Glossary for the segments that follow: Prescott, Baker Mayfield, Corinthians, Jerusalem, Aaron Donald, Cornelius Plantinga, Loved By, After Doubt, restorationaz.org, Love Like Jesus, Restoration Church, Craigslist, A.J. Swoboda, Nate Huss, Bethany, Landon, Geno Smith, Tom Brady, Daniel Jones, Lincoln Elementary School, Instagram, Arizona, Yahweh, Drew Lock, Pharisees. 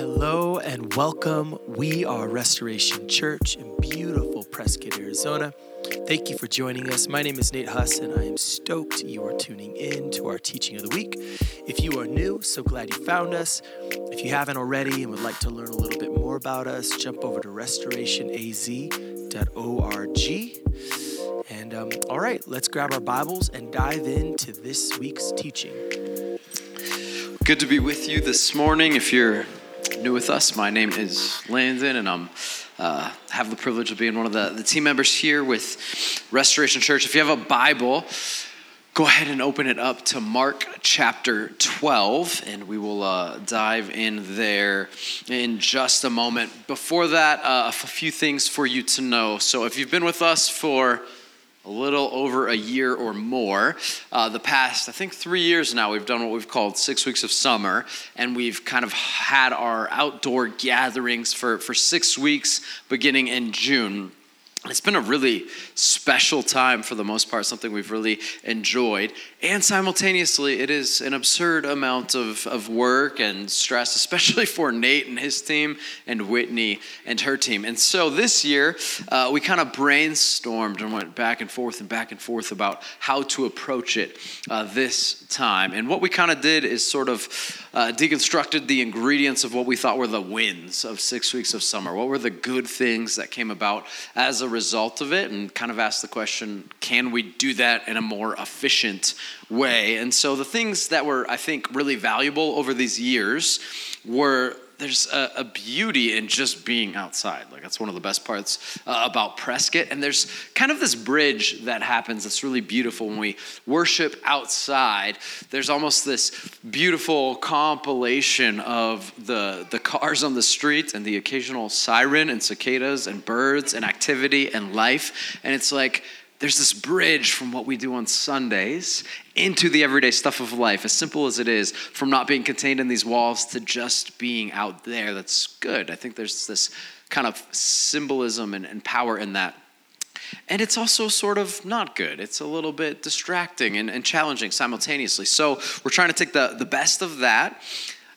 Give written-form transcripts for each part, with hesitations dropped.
Hello and welcome. We are Restoration Church in beautiful Prescott, Arizona. Thank you for joining us. My name is Nate Huss, and I am stoked you are tuning in to our teaching of the week. If you are new, so glad you found us. If you haven't already and would like to learn a little bit more about us, jump over to restorationaz.org. And all right, let's grab our Bibles and dive into this week's teaching. Good to be with you this morning. If you're new with us, my name is Landon, and I'm have the privilege of being one of the team members here with Restoration Church. If you have a Bible, go ahead and open it up to Mark chapter 12, and we will dive in there in just a moment. Before that, a few things for you to know. So if you've been with us for a little over a year or more. The past, 3 years now, we've done what we've called 6 weeks of summer, and we've kind of had our outdoor gatherings for 6 weeks beginning in June. And it's been a really special time for the most part, something we've really enjoyed. And simultaneously, it is an absurd amount of work and stress, especially for Nate and his team and Whitney and her team. And so this year, we kind of brainstormed and went back and forth about how to approach it this time. And what we kind of did is sort of deconstructed the ingredients of what we thought were the wins of 6 weeks of summer. What were the good things that came about as a result of it, and kind of ask the question, can we do that in a more efficient way? And so the things that were, I think, really valuable over these years were there's a beauty in just being outside. Like, that's one of the best parts about Prescott. And there's kind of this bridge that happens that's really beautiful when we worship outside. There's almost this beautiful compilation of the cars on the street and the occasional siren and cicadas and birds and activity and life. And it's like, there's this bridge from what we do on Sundays into the everyday stuff of life, as simple as it is, from not being contained in these walls to just being out there. That's good. I think there's this kind of symbolism and power in that. And it's also sort of not good. It's a little bit distracting and challenging simultaneously. So we're trying to take the best of that.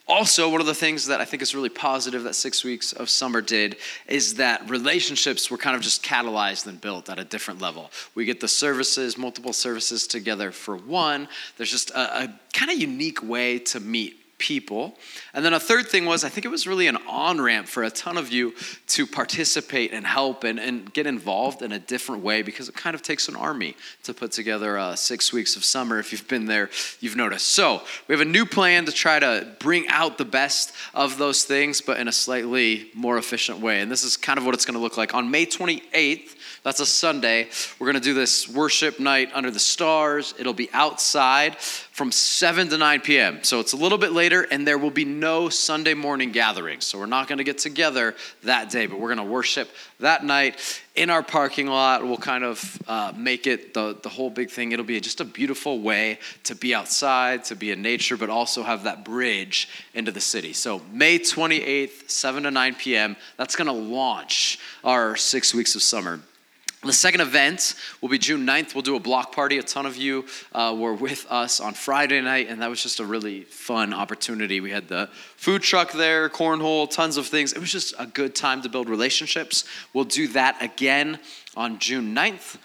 Also, one of the things that I think is really positive that 6 weeks of summer did is that relationships were kind of just catalyzed and built at a different level. We get the services, multiple services together for one. There's just a kind of unique way to meet people. And then a third thing was, I think it was really an on-ramp for a ton of you to participate and help and get involved in a different way, because it kind of takes an army to put together 6 weeks of summer. If you've been there, you've noticed. So we have a new plan to try to bring out the best of those things, but in a slightly more efficient way. And this is kind of what it's going to look like. On May 28th, that's a Sunday, we're going to do this worship night under the stars. It'll be outside from 7 to 9 p.m. So it's a little bit later, and there will be no Sunday morning gatherings. So we're not going to get together that day, but we're going to worship that night in our parking lot. We'll kind of make it the whole big thing. It'll be just a beautiful way to be outside, to be in nature, but also have that bridge into the city. So May 28th, 7 to 9 p.m., that's going to launch our 6 weeks of summer. The second event will be June 9th. We'll do a block party. A ton of you were with us on Friday night, and that was just a really fun opportunity. We had the food truck there, cornhole, tons of things. It was just a good time to build relationships. We'll do that again on June 9th.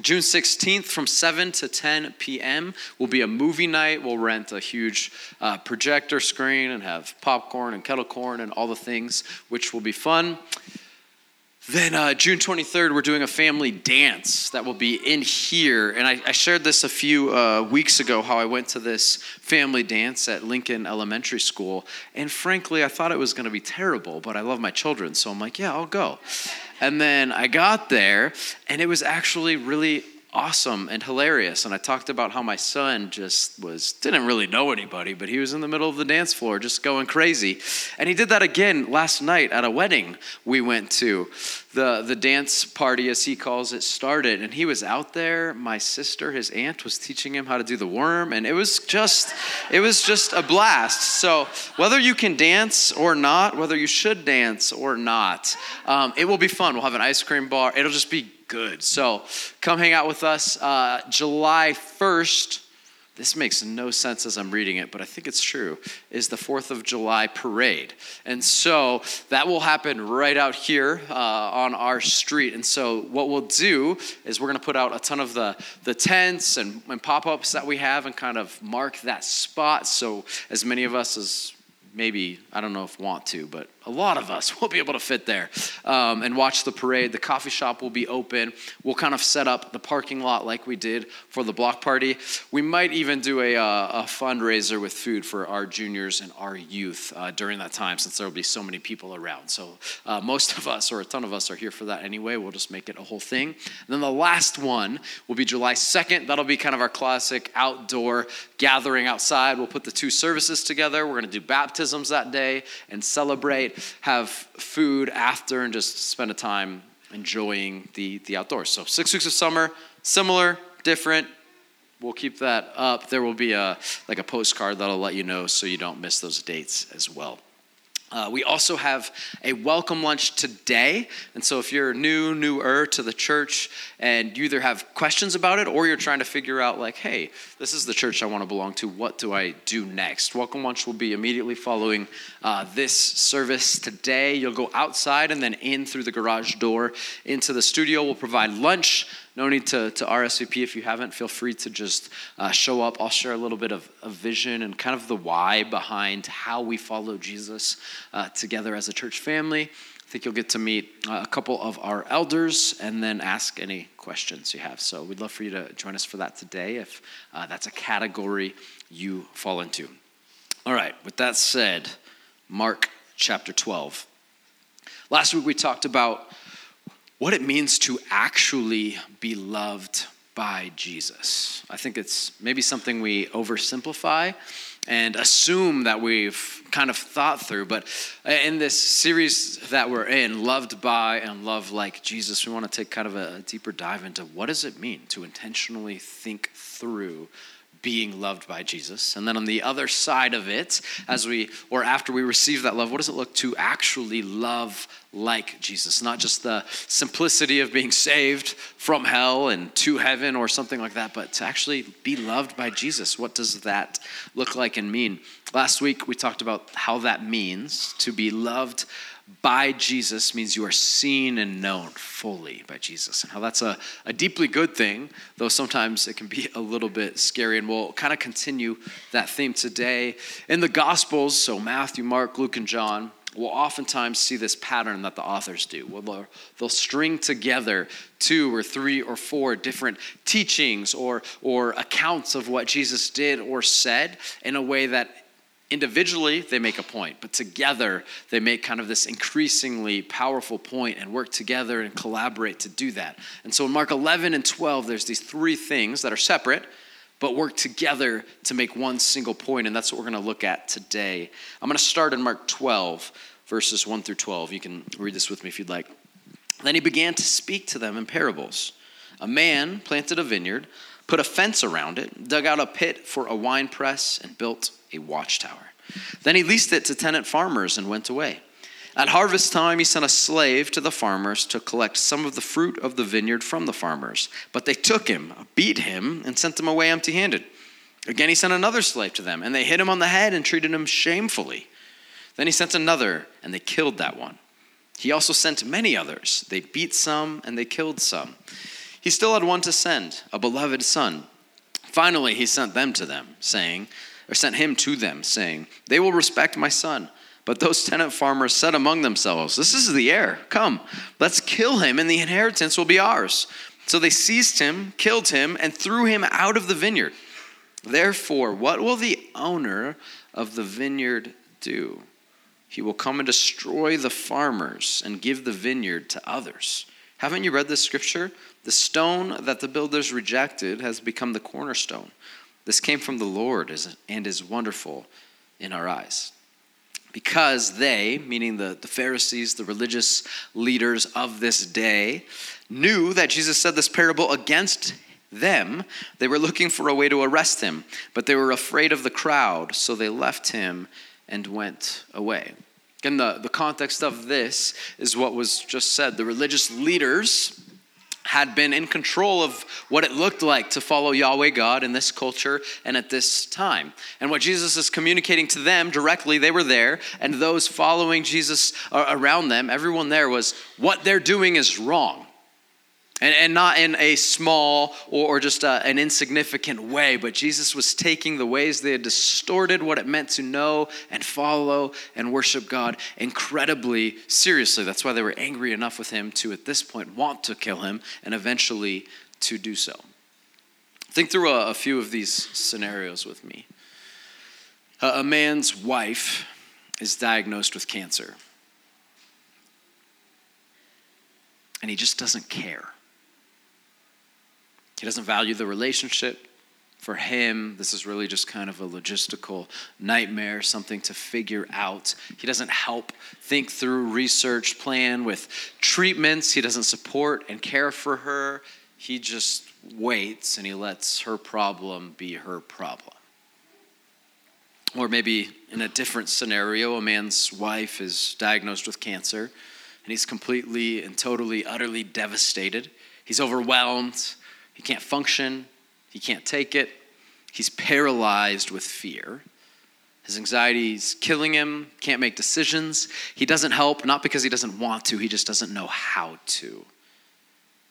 June 16th from 7 to 10 p.m. will be a movie night. We'll rent a huge projector screen and have popcorn and kettle corn and all the things, which will be fun. Then June 23rd, we're doing a family dance that will be in here. And I shared this a few weeks ago, how I went to this family dance at Lincoln Elementary School. And frankly, I thought it was going to be terrible, but I love my children. So I'm like, yeah, I'll go. And then I got there, and it was actually really awesome and hilarious. And I talked about how my son just didn't really know anybody, but he was in the middle of the dance floor just going crazy. And he did that again last night at a wedding we went to. The dance party, as he calls it, started, and he was out there. My sister, his aunt, was teaching him how to do the worm, and it was just a blast. So whether you can dance or not, whether you should dance or not, it will be fun. We'll have an ice cream bar. It'll just be good. So come hang out with us July 1st this makes no sense as I'm reading it, but I think it's true, is the 4th of July parade. And so that will happen right out here on our street. And so what we'll do is we're going to put out a ton of the tents and pop-ups that we have and kind of mark that spot. So as many of us as maybe, I don't know if want to, but a lot of us will be able to fit there and watch the parade. The coffee shop will be open. We'll kind of set up the parking lot like we did for the block party. We might even do a fundraiser with food for our juniors and our youth during that time, since there will be so many people around. So most of us, or a ton of us, are here for that anyway. We'll just make it a whole thing. And then the last one will be July 2nd. That'll be kind of our classic outdoor gathering outside. We'll put the two services together. We're going to do baptism that day and celebrate, have food after, and just spend a time enjoying the outdoors. So 6 weeks of summer, similar, different. We'll keep that up. There will be a postcard that'll let you know so you don't miss those dates as well. We also have a welcome lunch today. And so if you're newer to the church and you either have questions about it or you're trying to figure out like, hey, this is the church I want to belong to. What do I do next? Welcome lunch will be immediately following this service today. You'll go outside and then in through the garage door into the studio. We'll provide lunch. No need to RSVP if you haven't. Feel free to just show up. I'll share a little bit of a vision and kind of the why behind how we follow Jesus together as a church family. I think you'll get to meet a couple of our elders and then ask any questions you have. So we'd love for you to join us for that today if that's a category you fall into. All right, with that said, Mark chapter 12. Last week we talked about what it means to actually be loved by Jesus. I think it's maybe something we oversimplify and assume that we've kind of thought through. But in this series that we're in, Loved By and Love Like Jesus, we want to take kind of a deeper dive into what does it mean to intentionally think through being loved by Jesus. And then on the other side of it, after we receive that love, what does it look to actually love like Jesus? Not just the simplicity of being saved from hell and to heaven or something like that, but to actually be loved by Jesus. What does that look like and mean? Last week, we talked about how that means to be loved by Jesus means you are seen and known fully by Jesus, and how that's a deeply good thing, though sometimes it can be a little bit scary, and we'll kind of continue that theme today. In the Gospels, so Matthew, Mark, Luke, and John, we'll oftentimes see this pattern that the authors do. Well, they'll string together 2 or 3 or 4 different teachings or accounts of what Jesus did or said in a way that individually, they make a point, but together, they make kind of this increasingly powerful point and work together and collaborate to do that. And so in Mark 11 and 12, there's these 3 things that are separate, but work together to make one single point, and that's what we're going to look at today. I'm going to start in Mark 12, verses 1 through 12. You can read this with me if you'd like. Then he began to speak to them in parables. A man planted a vineyard, put a fence around it, dug out a pit for a wine press, and built a watchtower. Then he leased it to tenant farmers and went away. At harvest time, he sent a slave to the farmers to collect some of the fruit of the vineyard from the farmers. But they took him, beat him, and sent him away empty-handed. Again, he sent another slave to them, and they hit him on the head and treated him shamefully. Then he sent another, and they killed that one. He also sent many others. They beat some, and they killed some. He still had one to send, a beloved son. Finally, he sent them to them, saying... or sent him to them, saying, they will respect my son. But those tenant farmers said among themselves, this is the heir. Come, let's kill him, and the inheritance will be ours. So they seized him, killed him, and threw him out of the vineyard. Therefore, what will the owner of the vineyard do? He will come and destroy the farmers and give the vineyard to others. Haven't you read this scripture? The stone that the builders rejected has become the cornerstone. This came from the Lord and is wonderful in our eyes. Because they, meaning the Pharisees, the religious leaders of this day, knew that Jesus said this parable against them, they were looking for a way to arrest him, but they were afraid of the crowd, so they left him and went away. Again, the context of this is what was just said. The religious leaders had been in control of what it looked like to follow Yahweh God in this culture and at this time. And what Jesus is communicating to them directly, they were there, and those following Jesus around them, everyone there was, what they're doing is wrong. And not in a small or just an insignificant way, but Jesus was taking the ways they had distorted what it meant to know and follow and worship God incredibly seriously. That's why they were angry enough with him to, at this point, want to kill him and eventually to do so. Think through a few of these scenarios with me. A man's wife is diagnosed with cancer, and he just doesn't care. He doesn't value the relationship. For him, this is really just kind of a logistical nightmare, something to figure out. He doesn't help think through, research, plan with treatments. He doesn't support and care for her. He just waits and he lets her problem be her problem. Or maybe in a different scenario, a man's wife is diagnosed with cancer and he's completely and totally, utterly devastated. He's overwhelmed. He can't function. He can't take it. He's paralyzed with fear. His anxiety's killing him. Can't make decisions. He doesn't help, not because he doesn't want to. He just doesn't know how to.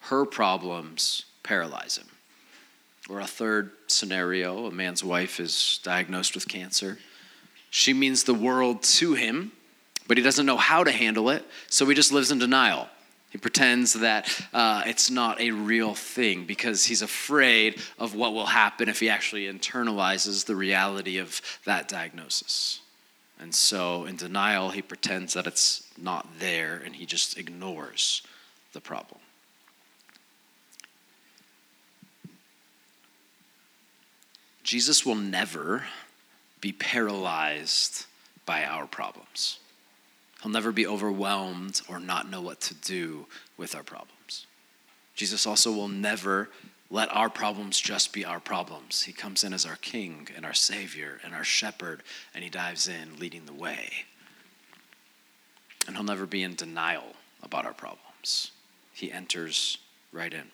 Her problems paralyze him. Or a third scenario, a man's wife is diagnosed with cancer. She means the world to him, but he doesn't know how to handle it, so he just lives in denial. He pretends that it's not a real thing because he's afraid of what will happen if he actually internalizes the reality of that diagnosis. And so in denial, he pretends that it's not there and he just ignores the problem. Jesus will never be paralyzed by our problems. He'll never be overwhelmed or not know what to do with our problems. Jesus also will never let our problems just be our problems. He comes in as our King and our Savior and our Shepherd, and he dives in leading the way. And he'll never be in denial about our problems. He enters right in.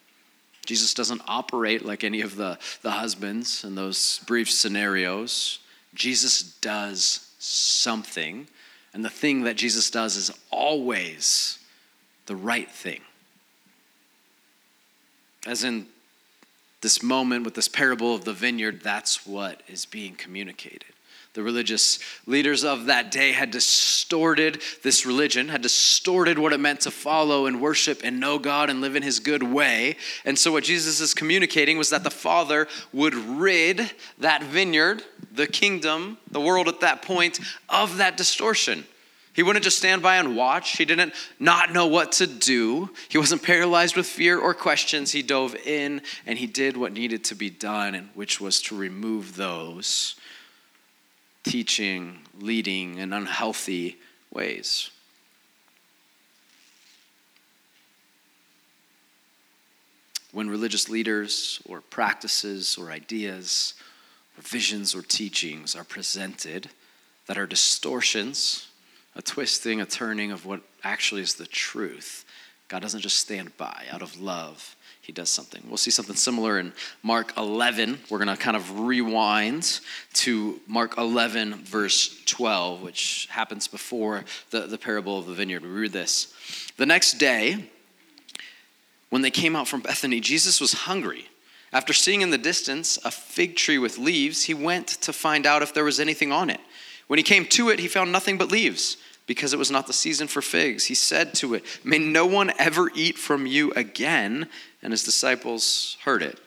Jesus doesn't operate like any of the husbands in those brief scenarios. Jesus does something. And the thing that Jesus does is always the right thing. As in this moment with this parable of the vineyard, that's what is being communicated. The religious leaders of that day had distorted this religion, had distorted what it meant to follow and worship and know God and live in his good way. And so what Jesus is communicating was that the Father would rid that vineyard, the kingdom, the world at that point, of that distortion. He wouldn't just stand by and watch. He didn't not know what to do. He wasn't paralyzed with fear or questions. He dove in and he did what needed to be done, which was to remove those teaching, leading in unhealthy ways. When religious leaders or practices or ideas or visions or teachings are presented that are distortions, a twisting, a turning of what actually is the truth, God doesn't just stand by out of love. He does something. We'll see something similar in Mark 11. We're going to kind of rewind to Mark 11, verse 12, which happens before the parable of the vineyard. We read this. The next day, when they came out from Bethany, Jesus was hungry. After seeing in the distance a fig tree with leaves, he went to find out if there was anything on it. When he came to it, he found nothing but leaves, because it was not the season for figs. He said to it, "May no one ever eat from you again." And his disciples heard it.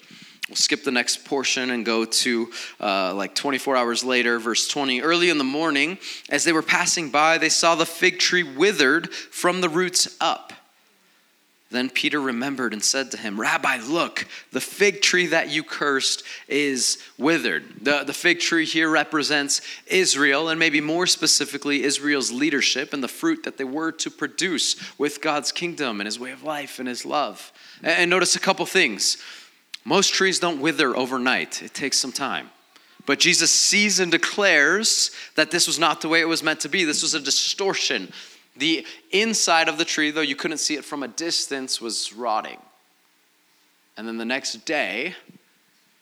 We'll skip the next portion and go to 24 hours later, verse 20. Early in the morning, as they were passing by, they saw the fig tree withered from the roots up. Then Peter remembered and said to him, "Rabbi, look, the fig tree that you cursed is withered." The fig tree here represents Israel, and maybe more specifically, Israel's leadership and the fruit that they were to produce with God's kingdom and his way of life and his love. And notice a couple things. Most trees don't wither overnight. It takes some time. But Jesus sees and declares that this was not the way it was meant to be. This was a distortion. The inside of the tree, though you couldn't see it from a distance, was rotting. And then the next day,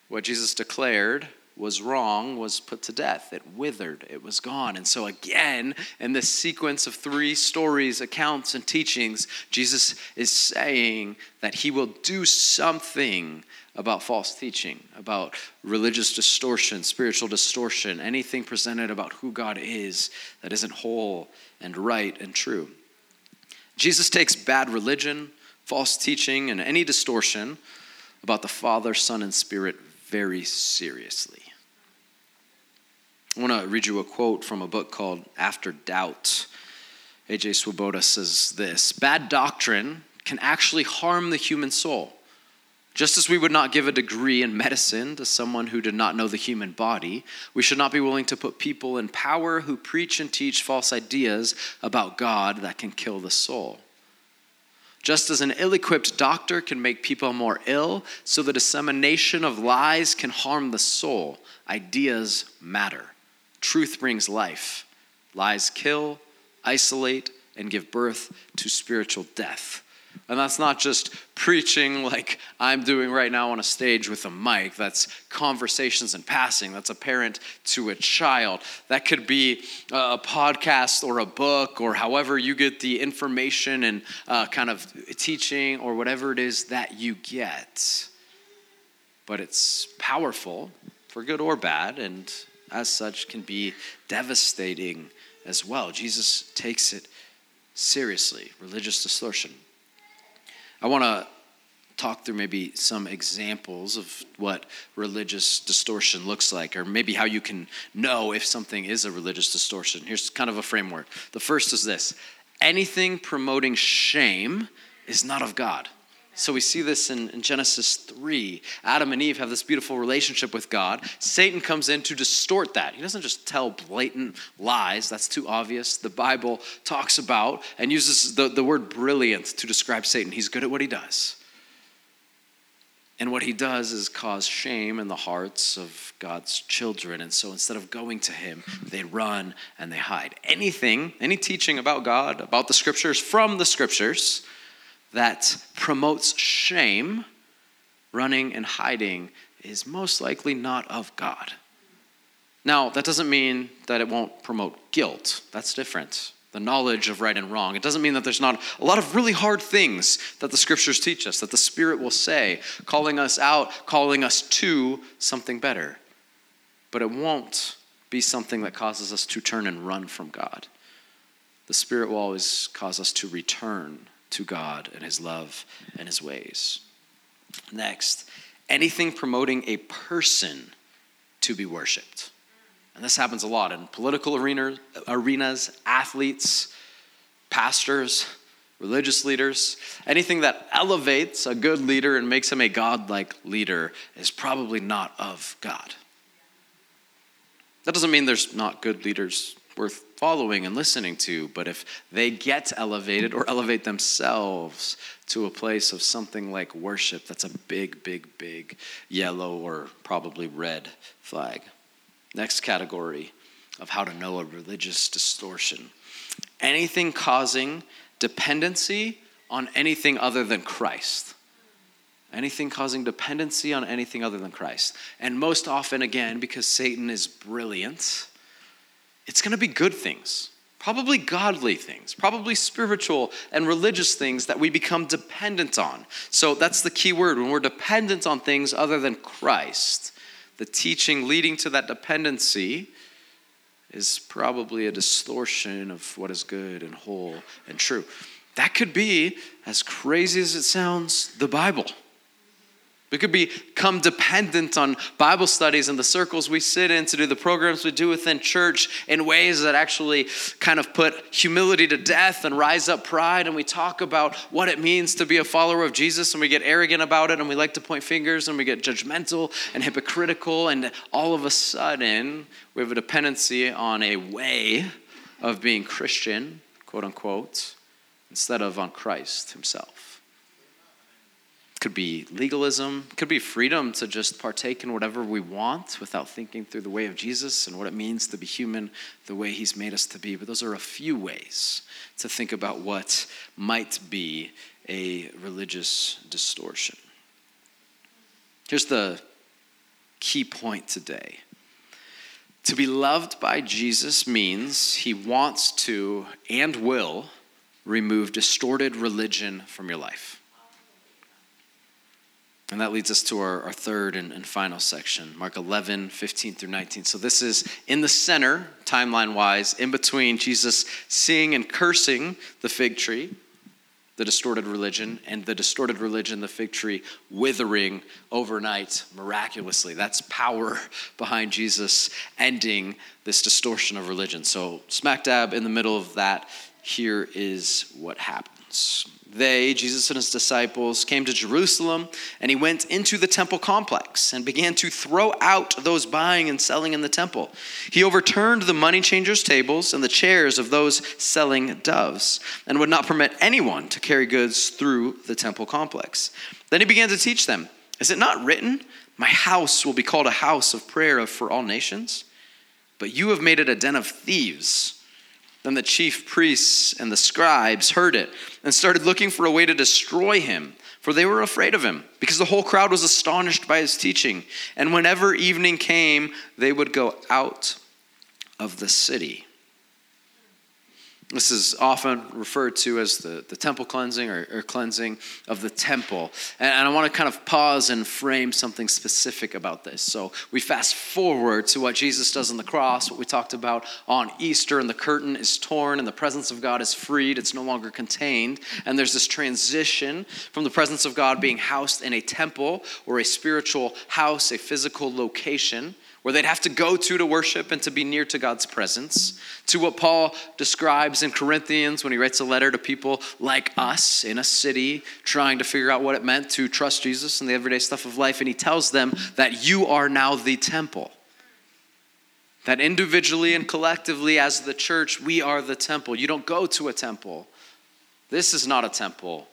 what Jesus declared was wrong was put to death. It withered. It was gone. And so again, in this sequence of three stories, accounts, and teachings, Jesus is saying that he will do something about false teaching, about religious distortion, spiritual distortion, anything presented about who God is that isn't whole and right and true. Jesus takes bad religion, false teaching, and any distortion about the Father, Son, and Spirit very seriously. I want to read you a quote from a book called After Doubt. A.J. Swoboda says this: "Bad doctrine can actually harm the human soul. Just as we would not give a degree in medicine to someone who did not know the human body, we should not be willing to put people in power who preach and teach false ideas about God that can kill the soul. Just as an ill-equipped doctor can make people more ill, so the dissemination of lies can harm the soul. Ideas matter. Truth brings life. Lies kill, isolate, and give birth to spiritual death." And that's not just preaching like I'm doing right now on a stage with a mic. That's conversations in passing. That's a parent to a child. That could be a podcast or a book or however you get the information and kind of teaching or whatever it is that you get. But it's powerful for good or bad, and as such can be devastating as well. Jesus takes it seriously, religious distortion. I want to talk through maybe some examples of what religious distortion looks like, or maybe how you can know if something is a religious distortion. Here's kind of a framework. The first is this: anything promoting shame is not of God. So we see this in Genesis 3. Adam and Eve have this beautiful relationship with God. Satan comes in to distort that. He doesn't just tell blatant lies. That's too obvious. The Bible talks about and uses the word brilliant to describe Satan. He's good at what he does. And what he does is cause shame in the hearts of God's children. And so instead of going to him, they run and they hide. Anything, any teaching about God, about the scriptures, from the scriptures, that promotes shame, running and hiding, is most likely not of God. Now, that doesn't mean that it won't promote guilt. That's different. The knowledge of right and wrong. It doesn't mean that there's not a lot of really hard things that the scriptures teach us, that the Spirit will say, calling us out, calling us to something better. But it won't be something that causes us to turn and run from God. The Spirit will always cause us to return to God and his love and his ways. Next, anything promoting a person to be worshipped. And this happens a lot in political arenas, athletes, pastors, religious leaders. Anything that elevates a good leader and makes him a godlike leader is probably not of God. That doesn't mean there's not good leaders worth following and listening to, but if they get elevated or elevate themselves to a place of something like worship, that's a big, big, big yellow or probably red flag. Next category of how to know a religious distortion: anything causing dependency on anything other than Christ. Anything causing dependency on anything other than Christ. And most often, again, because Satan is brilliant, it's going to be good things, probably godly things, probably spiritual and religious things that we become dependent on. So that's the key word. When we're dependent on things other than Christ, the teaching leading to that dependency is probably a distortion of what is good and whole and true. That could be, as crazy as it sounds, the Bible. We could become dependent on Bible studies and the circles we sit in to do the programs we do within church in ways that actually kind of put humility to death and rise up pride. And we talk about what it means to be a follower of Jesus, and we get arrogant about it, and we like to point fingers, and we get judgmental and hypocritical. And all of a sudden, we have a dependency on a way of being Christian, quote unquote, instead of on Christ himself. Could be legalism, could be freedom to just partake in whatever we want without thinking through the way of Jesus and what it means to be human the way he's made us to be. But those are a few ways to think about what might be a religious distortion. Here's the key point today. To be loved by Jesus means he wants to and will remove distorted religion from your life. And that leads us to our third and final section, Mark 11, 15 through 19. So this is in the center, timeline-wise, in between Jesus seeing and cursing the fig tree, the distorted religion, and the distorted religion, the fig tree, withering overnight miraculously. That's power behind Jesus ending this distortion of religion. So smack dab in the middle of that, here is what happens. They, Jesus and his disciples, came to Jerusalem, and he went into the temple complex and began to throw out those buying and selling in the temple. He overturned the money changers' tables and the chairs of those selling doves, and would not permit anyone to carry goods through the temple complex. Then he began to teach them, "Is it not written, 'My house will be called a house of prayer for all nations'? But you have made it a den of thieves." Then the chief priests and the scribes heard it and started looking for a way to destroy him, for they were afraid of him, because the whole crowd was astonished by his teaching. And whenever evening came, they would go out of the city. This is often referred to as the temple cleansing or cleansing of the temple. And I want to kind of pause and frame something specific about this. So we fast forward to what Jesus does on the cross, what we talked about on Easter, and the curtain is torn and the presence of God is freed. It's no longer contained. And there's this transition from the presence of God being housed in a temple or a spiritual house, a physical location, where they'd have to go to worship and to be near to God's presence, to what Paul describes in Corinthians when he writes a letter to people like us in a city trying to figure out what it meant to trust Jesus in the everyday stuff of life. And he tells them that you are now the temple. That individually and collectively as the church, we are the temple. You don't go to a temple. This is not a temple,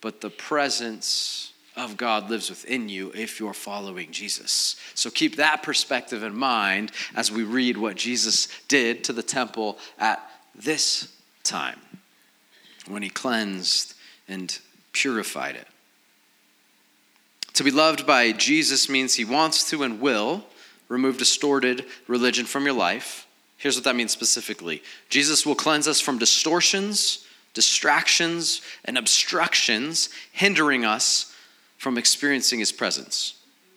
but the presence of God lives within you if you're following Jesus. So keep that perspective in mind as we read what Jesus did to the temple at this time when he cleansed and purified it. To be loved by Jesus means he wants to and will remove distorted religion from your life. Here's what that means specifically. Jesus will cleanse us from distortions, distractions, and obstructions hindering us from experiencing his presence.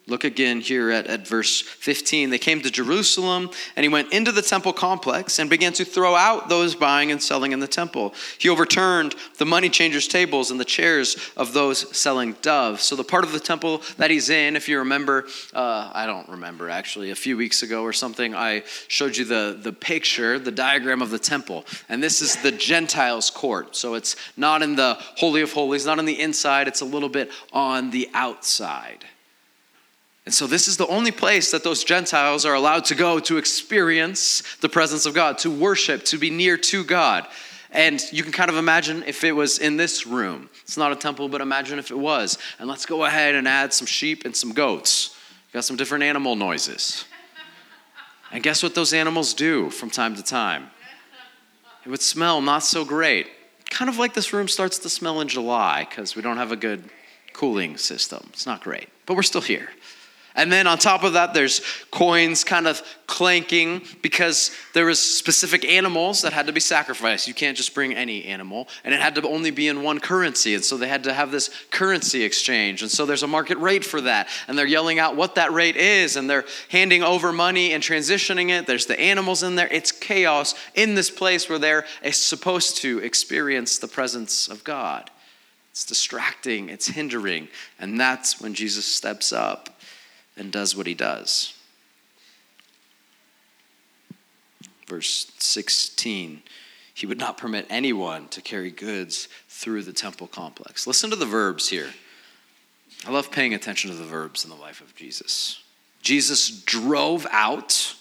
Look again here at verse 15. They came to Jerusalem, and he went into the temple complex and began to throw out those buying and selling in the temple. He overturned the money changers' tables and the chairs of those selling doves. So the part of the temple that he's in, if you remember, I don't remember actually, a few weeks ago or something, I showed you the picture, the diagram of the temple. And this is the Gentiles' court. So it's not in the Holy of Holies, not on the inside. It's a little bit on the outside. And so this is the only place that those Gentiles are allowed to go to experience the presence of God, to worship, to be near to God. And you can kind of imagine if it was in this room. It's not a temple, but imagine if it was. And let's go ahead and add some sheep and some goats. We've got some different animal noises. And guess what those animals do from time to time? It would smell not so great. Kind of like this room starts to smell in July because we don't have a good cooling system. It's not great, but we're still here. And then on top of that, there's coins kind of clanking because there was specific animals that had to be sacrificed. You can't just bring any animal. And it had to only be in one currency. And so they had to have this currency exchange. And so there's a market rate for that. And they're yelling out what that rate is. And they're handing over money and transitioning it. There's the animals in there. It's chaos in this place where they're supposed to experience the presence of God. It's distracting. It's hindering. And that's when Jesus steps up and does what he does. Verse 16, he would not permit anyone to carry goods through the temple complex. Listen to the verbs here. I love paying attention to the verbs in the life of Jesus. Jesus drove out.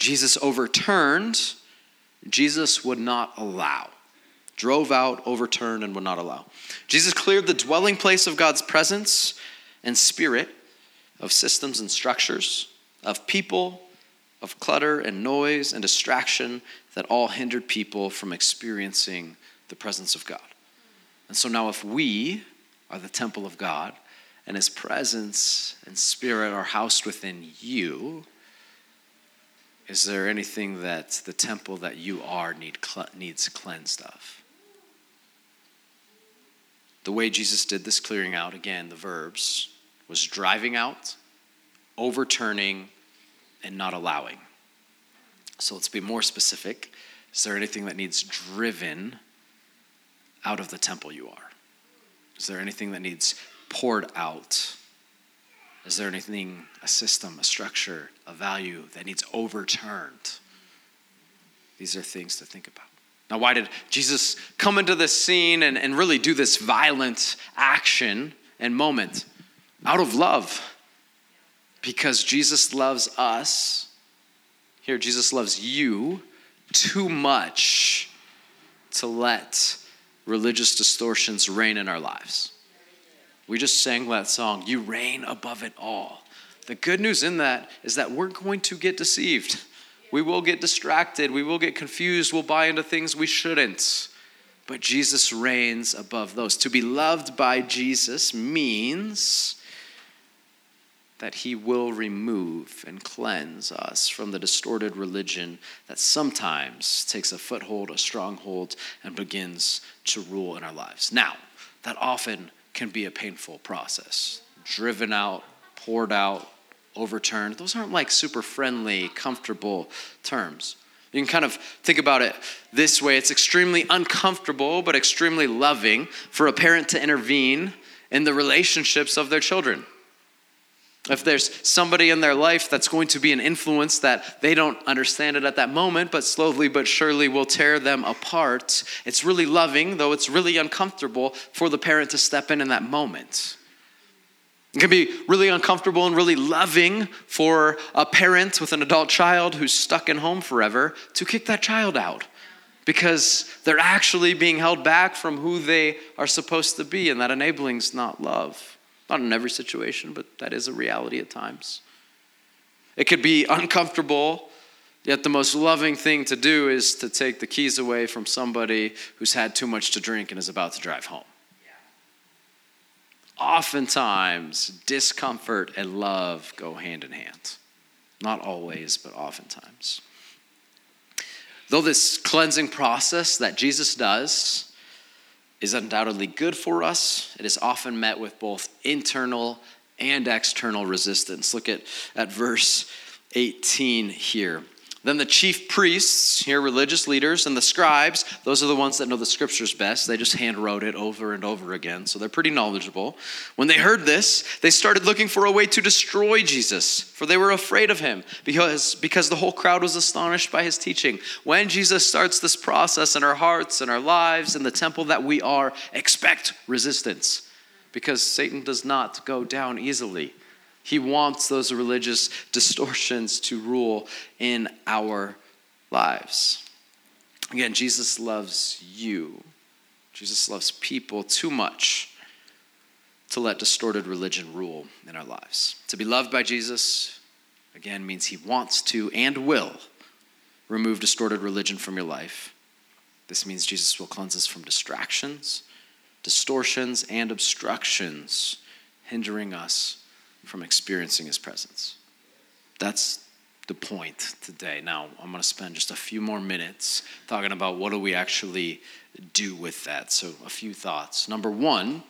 Jesus overturned. Jesus would not allow. Drove out, overturned, and would not allow. Jesus cleared the dwelling place of God's presence and spirit, of systems and structures, of people, of clutter and noise and distraction that all hindered people from experiencing the presence of God. And so now if we are the temple of God and his presence and spirit are housed within you, is there anything that the temple that you are needs cleansed of? The way Jesus did this clearing out, again, the verbs, was driving out, overturning, and not allowing. So let's be more specific. Is there anything that needs driven out of the temple you are? Is there anything that needs poured out? Is there anything, a system, a structure, a value that needs overturned? These are things to think about. Now, why did Jesus come into this scene and really do this violent action and moment? Out of love. Because Jesus loves us. Here, Jesus loves you too much to let religious distortions reign in our lives. We just sang that song, "You Reign Above It All." The good news in that is that we're going to get deceived. We will get distracted. We will get confused. We'll buy into things we shouldn't. But Jesus reigns above those. To be loved by Jesus means that he will remove and cleanse us from the distorted religion that sometimes takes a foothold, a stronghold, and begins to rule in our lives. Now, that often can be a painful process. Driven out, poured out, overturned. Those aren't like super friendly, comfortable terms. You can kind of think about it this way. It's extremely uncomfortable, but extremely loving for a parent to intervene in the relationships of their children. If there's somebody in their life that's going to be an influence that they don't understand it at that moment, but slowly but surely will tear them apart, it's really loving, though it's really uncomfortable for the parent to step in that moment. It can be really uncomfortable and really loving for a parent with an adult child who's stuck in home forever to kick that child out because they're actually being held back from who they are supposed to be, and that enabling's not love. Not in every situation, but that is a reality at times. It could be uncomfortable, yet the most loving thing to do is to take the keys away from somebody who's had too much to drink and is about to drive home. Oftentimes, discomfort and love go hand in hand. Not always, but oftentimes. Though this cleansing process that Jesus does is undoubtedly good for us, it is often met with both internal and external resistance. Look at verse 18 here. Then the chief priests, here religious leaders, and the scribes, those are the ones that know the scriptures best. They just hand wrote it over and over again, so they're pretty knowledgeable. When they heard this, they started looking for a way to destroy Jesus, for they were afraid of him, because the whole crowd was astonished by his teaching. When Jesus starts this process in our hearts and our lives in the temple that we are, expect resistance, because Satan does not go down easily. He wants those religious distortions to rule in our lives. Again, Jesus loves you. Jesus loves people too much to let distorted religion rule in our lives. To be loved by Jesus, again, means he wants to and will remove distorted religion from your life. This means Jesus will cleanse us from distractions, distortions, and obstructions hindering us from experiencing his presence. That's the point today. Now, I'm going to spend just a few more minutes talking about what do we actually do with that. So a few thoughts. Number one,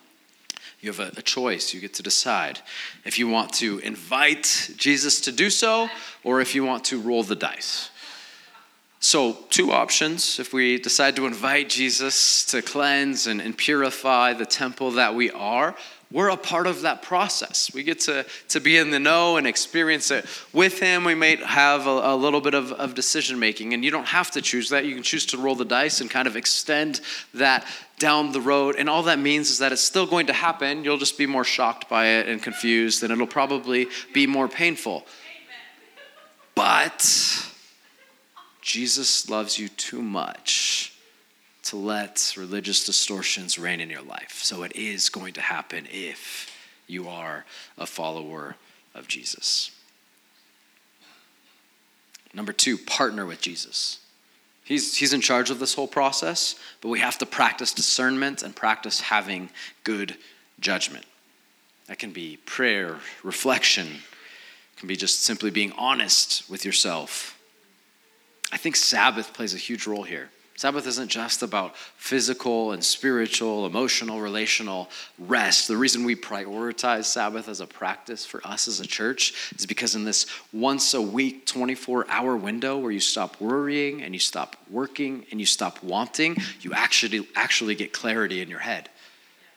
you have a choice. You get to decide if you want to invite Jesus to do so or if you want to roll the dice. So two options. If we decide to invite Jesus to cleanse and purify the temple that we are, we're a part of that process. We get to be in the know and experience it with him. We may have a little bit of decision making, and you don't have to choose that. You can choose to roll the dice and kind of extend that down the road. And all that means is that it's still going to happen. You'll just be more shocked by it and confused, and it'll probably be more painful. But Jesus loves you too much to let religious distortions reign in your life. So it is going to happen if you are a follower of Jesus. Number two, partner with Jesus. He's in charge of this whole process, but we have to practice discernment and practice having good judgment. That can be prayer, reflection. It can be just simply being honest with yourself. I think Sabbath plays a huge role here. Sabbath isn't just about physical and spiritual, emotional, relational rest. The reason we prioritize Sabbath as a practice for us as a church is because in this once a week, 24-hour window where you stop worrying and you stop working and you stop wanting, you actually get clarity in your head.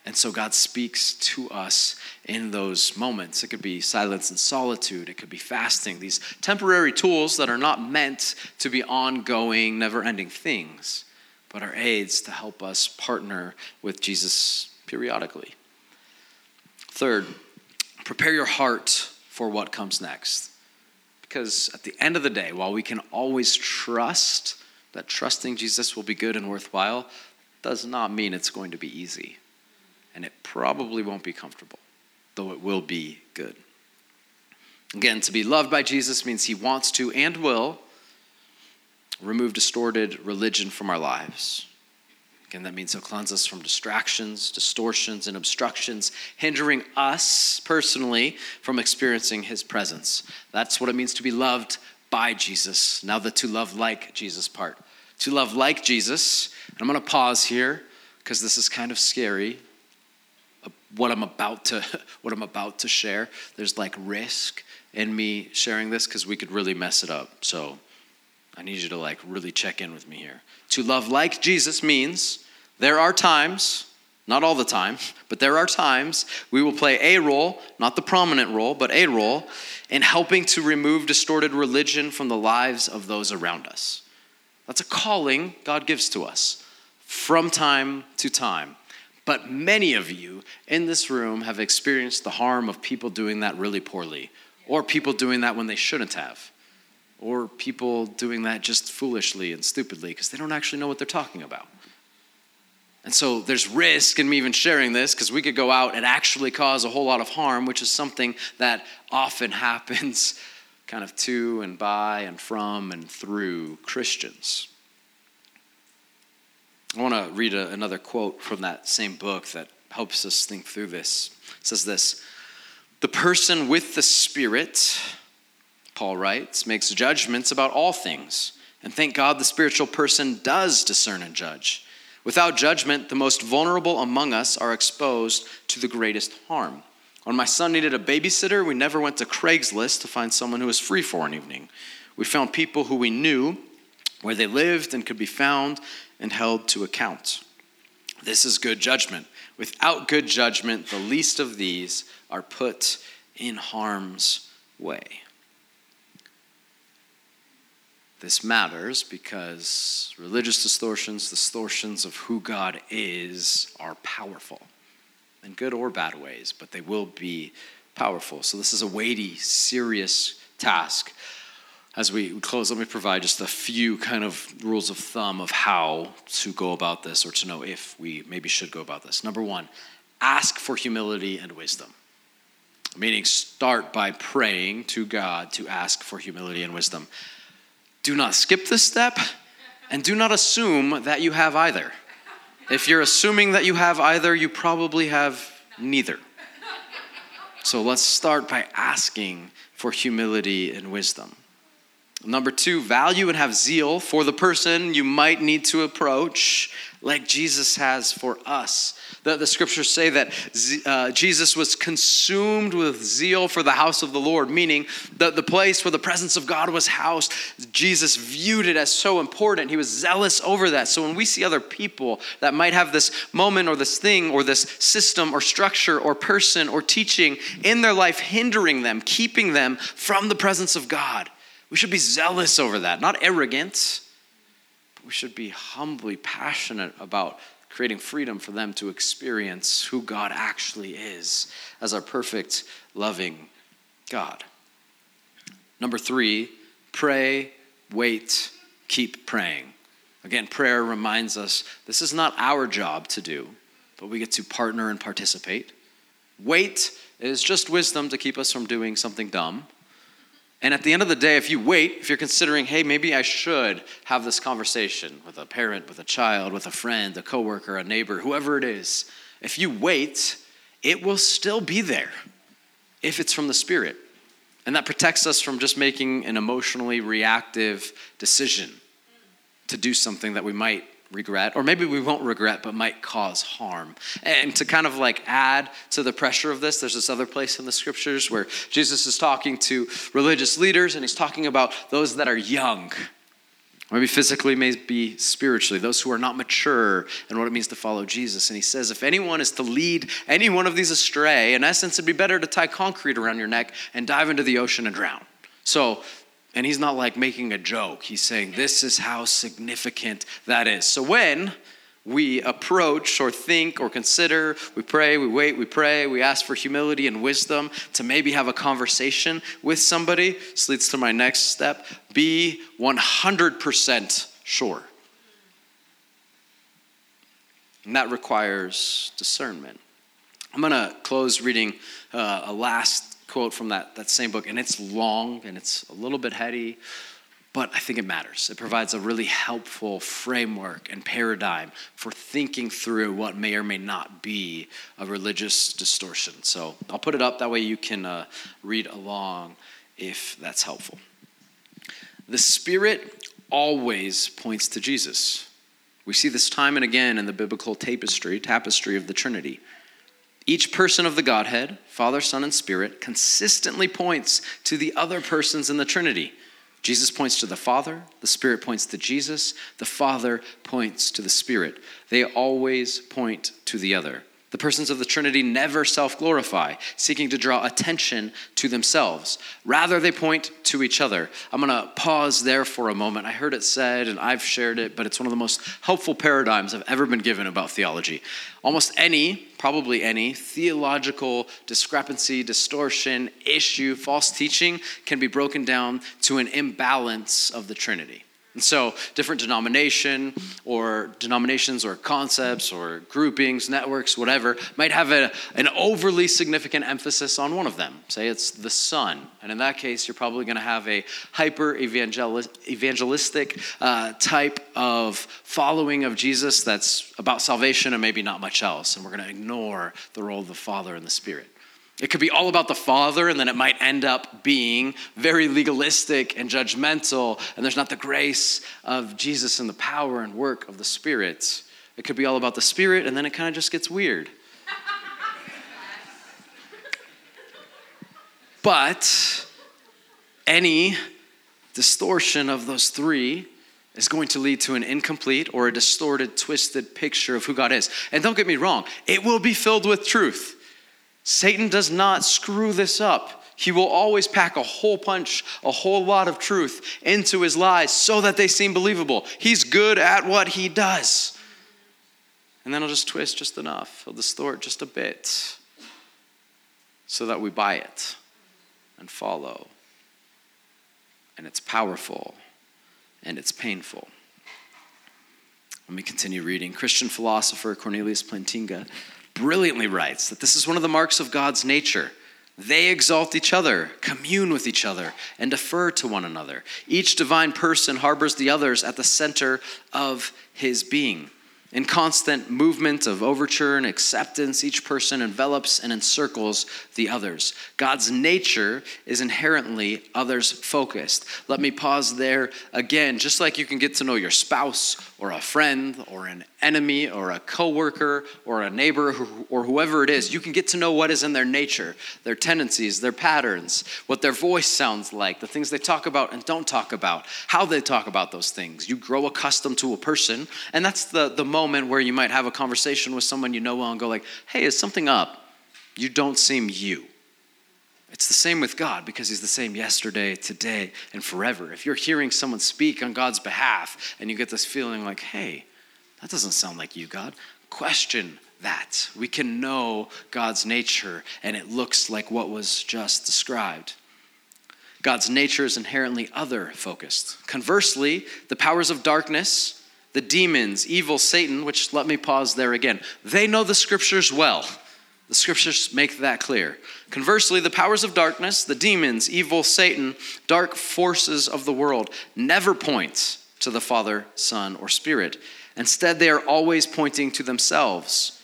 And so God speaks to us in those moments. It could be silence and solitude. It could be fasting. These temporary tools that are not meant to be ongoing, never-ending things, but are aids to help us partner with Jesus periodically. Third, prepare your heart for what comes next. Because at the end of the day, while we can always trust that trusting Jesus will be good and worthwhile, it does not mean it's going to be easy. And it probably won't be comfortable, though it will be good. Again, to be loved by Jesus means he wants to and will remove distorted religion from our lives. Again, that means he'll cleanse us from distractions, distortions, and obstructions, hindering us personally from experiencing his presence. That's what it means to be loved by Jesus. Now the to love like Jesus part. To love like Jesus, and I'm going to pause here because this is kind of scary. What I'm about to share, there's like risk in me sharing this because we could really mess it up. So I need you to like really check in with me here. To love like Jesus means there are times, not all the time, but there are times we will play a role, not the prominent role, but a role in helping to remove distorted religion from the lives of those around us. That's a calling God gives to us from time to time. But many of you in this room have experienced the harm of people doing that really poorly, or people doing that when they shouldn't have, or people doing that just foolishly and stupidly because they don't actually know what they're talking about. And so there's risk in me even sharing this because we could go out and actually cause a whole lot of harm, which is something that often happens kind of to and by and from and through Christians. I want to read another quote from that same book that helps us think through this. It says this, "The person with the Spirit," Paul writes, "makes judgments about all things. And thank God the spiritual person does discern and judge. Without judgment, the most vulnerable among us are exposed to the greatest harm. When my son needed a babysitter, we never went to Craigslist to find someone who was free for an evening. We found people who we knew, where they lived and could be found and held to account. This is good judgment. Without good judgment, the least of these are put in harm's way." This matters because religious distortions of who God is, are powerful in good or bad ways, but they will be powerful. So this is a weighty, serious task. As we close, let me provide just a few kind of rules of thumb of how to go about this or to know if we maybe should go about this. Number one, ask for humility and wisdom. Meaning start by praying to God to ask for humility and wisdom. Do not skip this step and do not assume that you have either. If you're assuming that you have either, you probably have neither. So let's start by asking for humility and wisdom. Number two, value and have zeal for the person you might need to approach like Jesus has for us. The scriptures say that Jesus was consumed with zeal for the house of the Lord, meaning that the place where the presence of God was housed, Jesus viewed it as so important. He was zealous over that. So when we see other people that might have this moment or this thing or this system or structure or person or teaching in their life hindering them, keeping them from the presence of God, we should be zealous over that, not arrogant. But we should be humbly passionate about creating freedom for them to experience who God actually is as our perfect, loving God. Number three, pray, wait, keep praying. Again, prayer reminds us this is not our job to do, but we get to partner and participate. Wait is just wisdom to keep us from doing something dumb. And at the end of the day, if you wait, if you're considering, hey, maybe I should have this conversation with a parent, with a child, with a friend, a coworker, a neighbor, whoever it is, if you wait, it will still be there if it's from the Spirit. And that protects us from just making an emotionally reactive decision to do something that we might regret, or maybe we won't regret, but might cause harm. And to kind of like add to the pressure of this, there's this other place in the scriptures where Jesus is talking to religious leaders, and he's talking about those that are young, maybe physically, maybe spiritually, those who are not mature and what it means to follow Jesus. And he says, if anyone is to lead any one of these astray, in essence, it'd be better to tie concrete around your neck and dive into the ocean and drown. So, and he's not like making a joke. He's saying this is how significant that is. So when we approach or think or consider, we pray, we wait, we pray, we ask for humility and wisdom to maybe have a conversation with somebody. This leads to my next step. Be 100% sure. And that requires discernment. I'm going to close reading a last quote from that same book, and it's long and it's a little bit heady, but I think it matters. It provides a really helpful framework and paradigm for thinking through what may or may not be a religious distortion. So I'll put it up. That way you can read along if that's helpful. The Spirit always points to Jesus. We see this time and again in the biblical tapestry of the Trinity. Each person of the Godhead, Father, Son, and Spirit, consistently points to the other persons in the Trinity. Jesus points to the Father, the Spirit points to Jesus, the Father points to the Spirit. They always point to the other. The persons of the Trinity never self-glorify, seeking to draw attention to themselves. Rather, they point to each other. I'm going to pause there for a moment. I heard it said, and I've shared it, but it's one of the most helpful paradigms I've ever been given about theology. Almost any, probably any, theological discrepancy, distortion, issue, false teaching can be broken down to an imbalance of the Trinity. And so different denominations or concepts or groupings, networks, whatever, might have an overly significant emphasis on one of them. Say it's the Son. And in that case, you're probably going to have a hyper-evangelistic type of following of Jesus that's about salvation and maybe not much else. And we're going to ignore the role of the Father and the Spirit. It could be all about the Father, and then it might end up being very legalistic and judgmental, and there's not the grace of Jesus and the power and work of the Spirit. It could be all about the Spirit, and then it kind of just gets weird. But any distortion of those three is going to lead to an incomplete or a distorted, twisted picture of who God is. And don't get me wrong, it will be filled with truth. Satan does not screw this up. He will always pack a whole lot of truth into his lies so that they seem believable. He's good at what he does. And then he'll just twist just enough. He'll distort just a bit so that we buy it and follow. And it's powerful and it's painful. Let me continue reading. Christian philosopher Cornelius Plantinga brilliantly writes that this is one of the marks of God's nature. They exalt each other, commune with each other, and defer to one another. Each divine person harbors the others at the center of his being. In constant movement of overture and acceptance, each person envelops and encircles the others. God's nature is inherently others-focused. Let me pause there again. Just like you can get to know your spouse or a friend or an enemy or a coworker or a neighbor or whoever it is, you can get to know what is in their nature, their tendencies, their patterns, what their voice sounds like, the things they talk about and don't talk about, how they talk about those things. You grow accustomed to a person, and that's the moment where you might have a conversation with someone you know well and go like, hey, is something up? You don't seem you. It's the same with God because he's the same yesterday, today, and forever. If you're hearing someone speak on God's behalf and you get this feeling like, hey, that doesn't sound like you, God, question that. We can know God's nature and it looks like what was just described. God's nature is inherently other-focused. Conversely, the powers of darkness, the demons, evil, Satan, which let me pause there again. They know the scriptures well. The scriptures make that clear. Conversely, the powers of darkness, the demons, evil, Satan, dark forces of the world never point to the Father, Son, or Spirit. Instead, they are always pointing to themselves.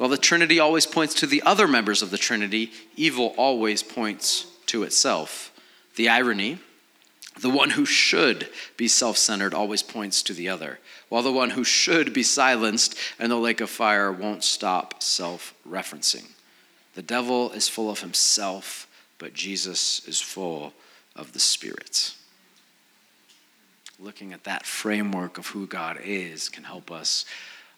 While the Trinity always points to the other members of the Trinity, evil always points to itself. The irony, the one who should be self-centered always points to the other, while the one who should be silenced and the lake of fire won't stop self-referencing. The devil is full of himself, but Jesus is full of the Spirit. Looking at that framework of who God is can help us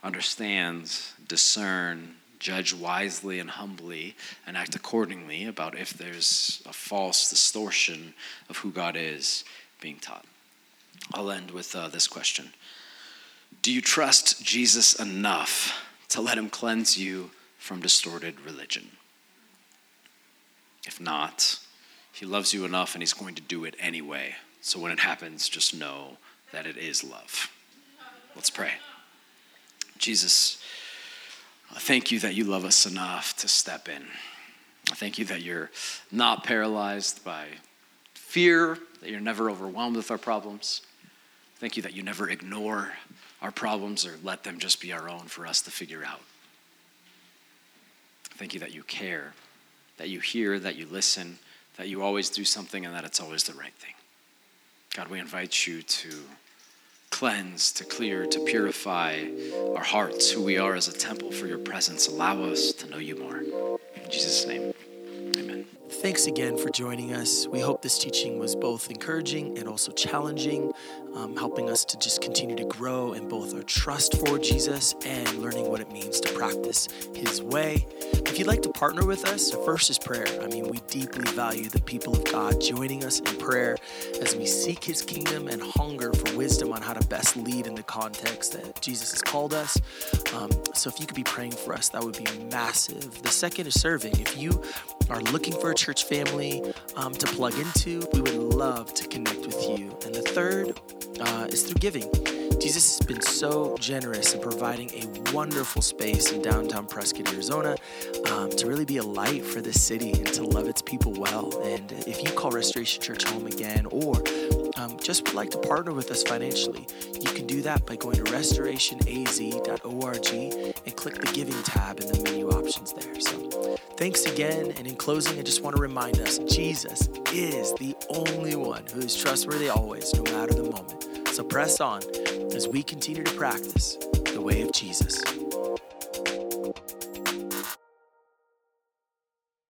understand, discern, judge wisely and humbly, and act accordingly about if there's a false distortion of who God is being taught. I'll end with this question. Do you trust Jesus enough to let him cleanse you from distorted religion? If not, he loves you enough and he's going to do it anyway. So when it happens, just know that it is love. Let's pray. Jesus, I thank you that you love us enough to step in. I thank you that you're not paralyzed by fear, that you're never overwhelmed with our problems. Thank you that you never ignore our problems or let them just be our own for us to figure out. Thank you that you care, that you hear, that you listen, that you always do something and that it's always the right thing. God, we invite you to cleanse, to clear, to purify our hearts, who we are as a temple for your presence. Allow us to know you more. In Jesus' name, amen. Thanks again for joining us. We hope this teaching was both encouraging and also challenging, helping us to just continue to grow in both our trust for Jesus and learning what it means to practice his way. If you'd like to partner with us, the first is prayer. I mean, we deeply value the people of God joining us in prayer as we seek his kingdom and hunger for wisdom on how to best lead in the context that Jesus has called us. So if you could be praying for us, that would be massive. The second is serving. If you are looking for a church family to plug into, we would love to connect with you. And the third is through giving. Jesus has been so generous in providing a wonderful space in downtown Prescott, Arizona, to really be a light for this city and to love its people well. And if you call Restoration Church home again or just would like to partner with us financially, you can do that by going to restorationaz.org and click the giving tab in the menu options there. So thanks again. And in closing, I just want to remind us, Jesus is the only one who is trustworthy always, no matter the moment. So press on as we continue to practice the way of Jesus.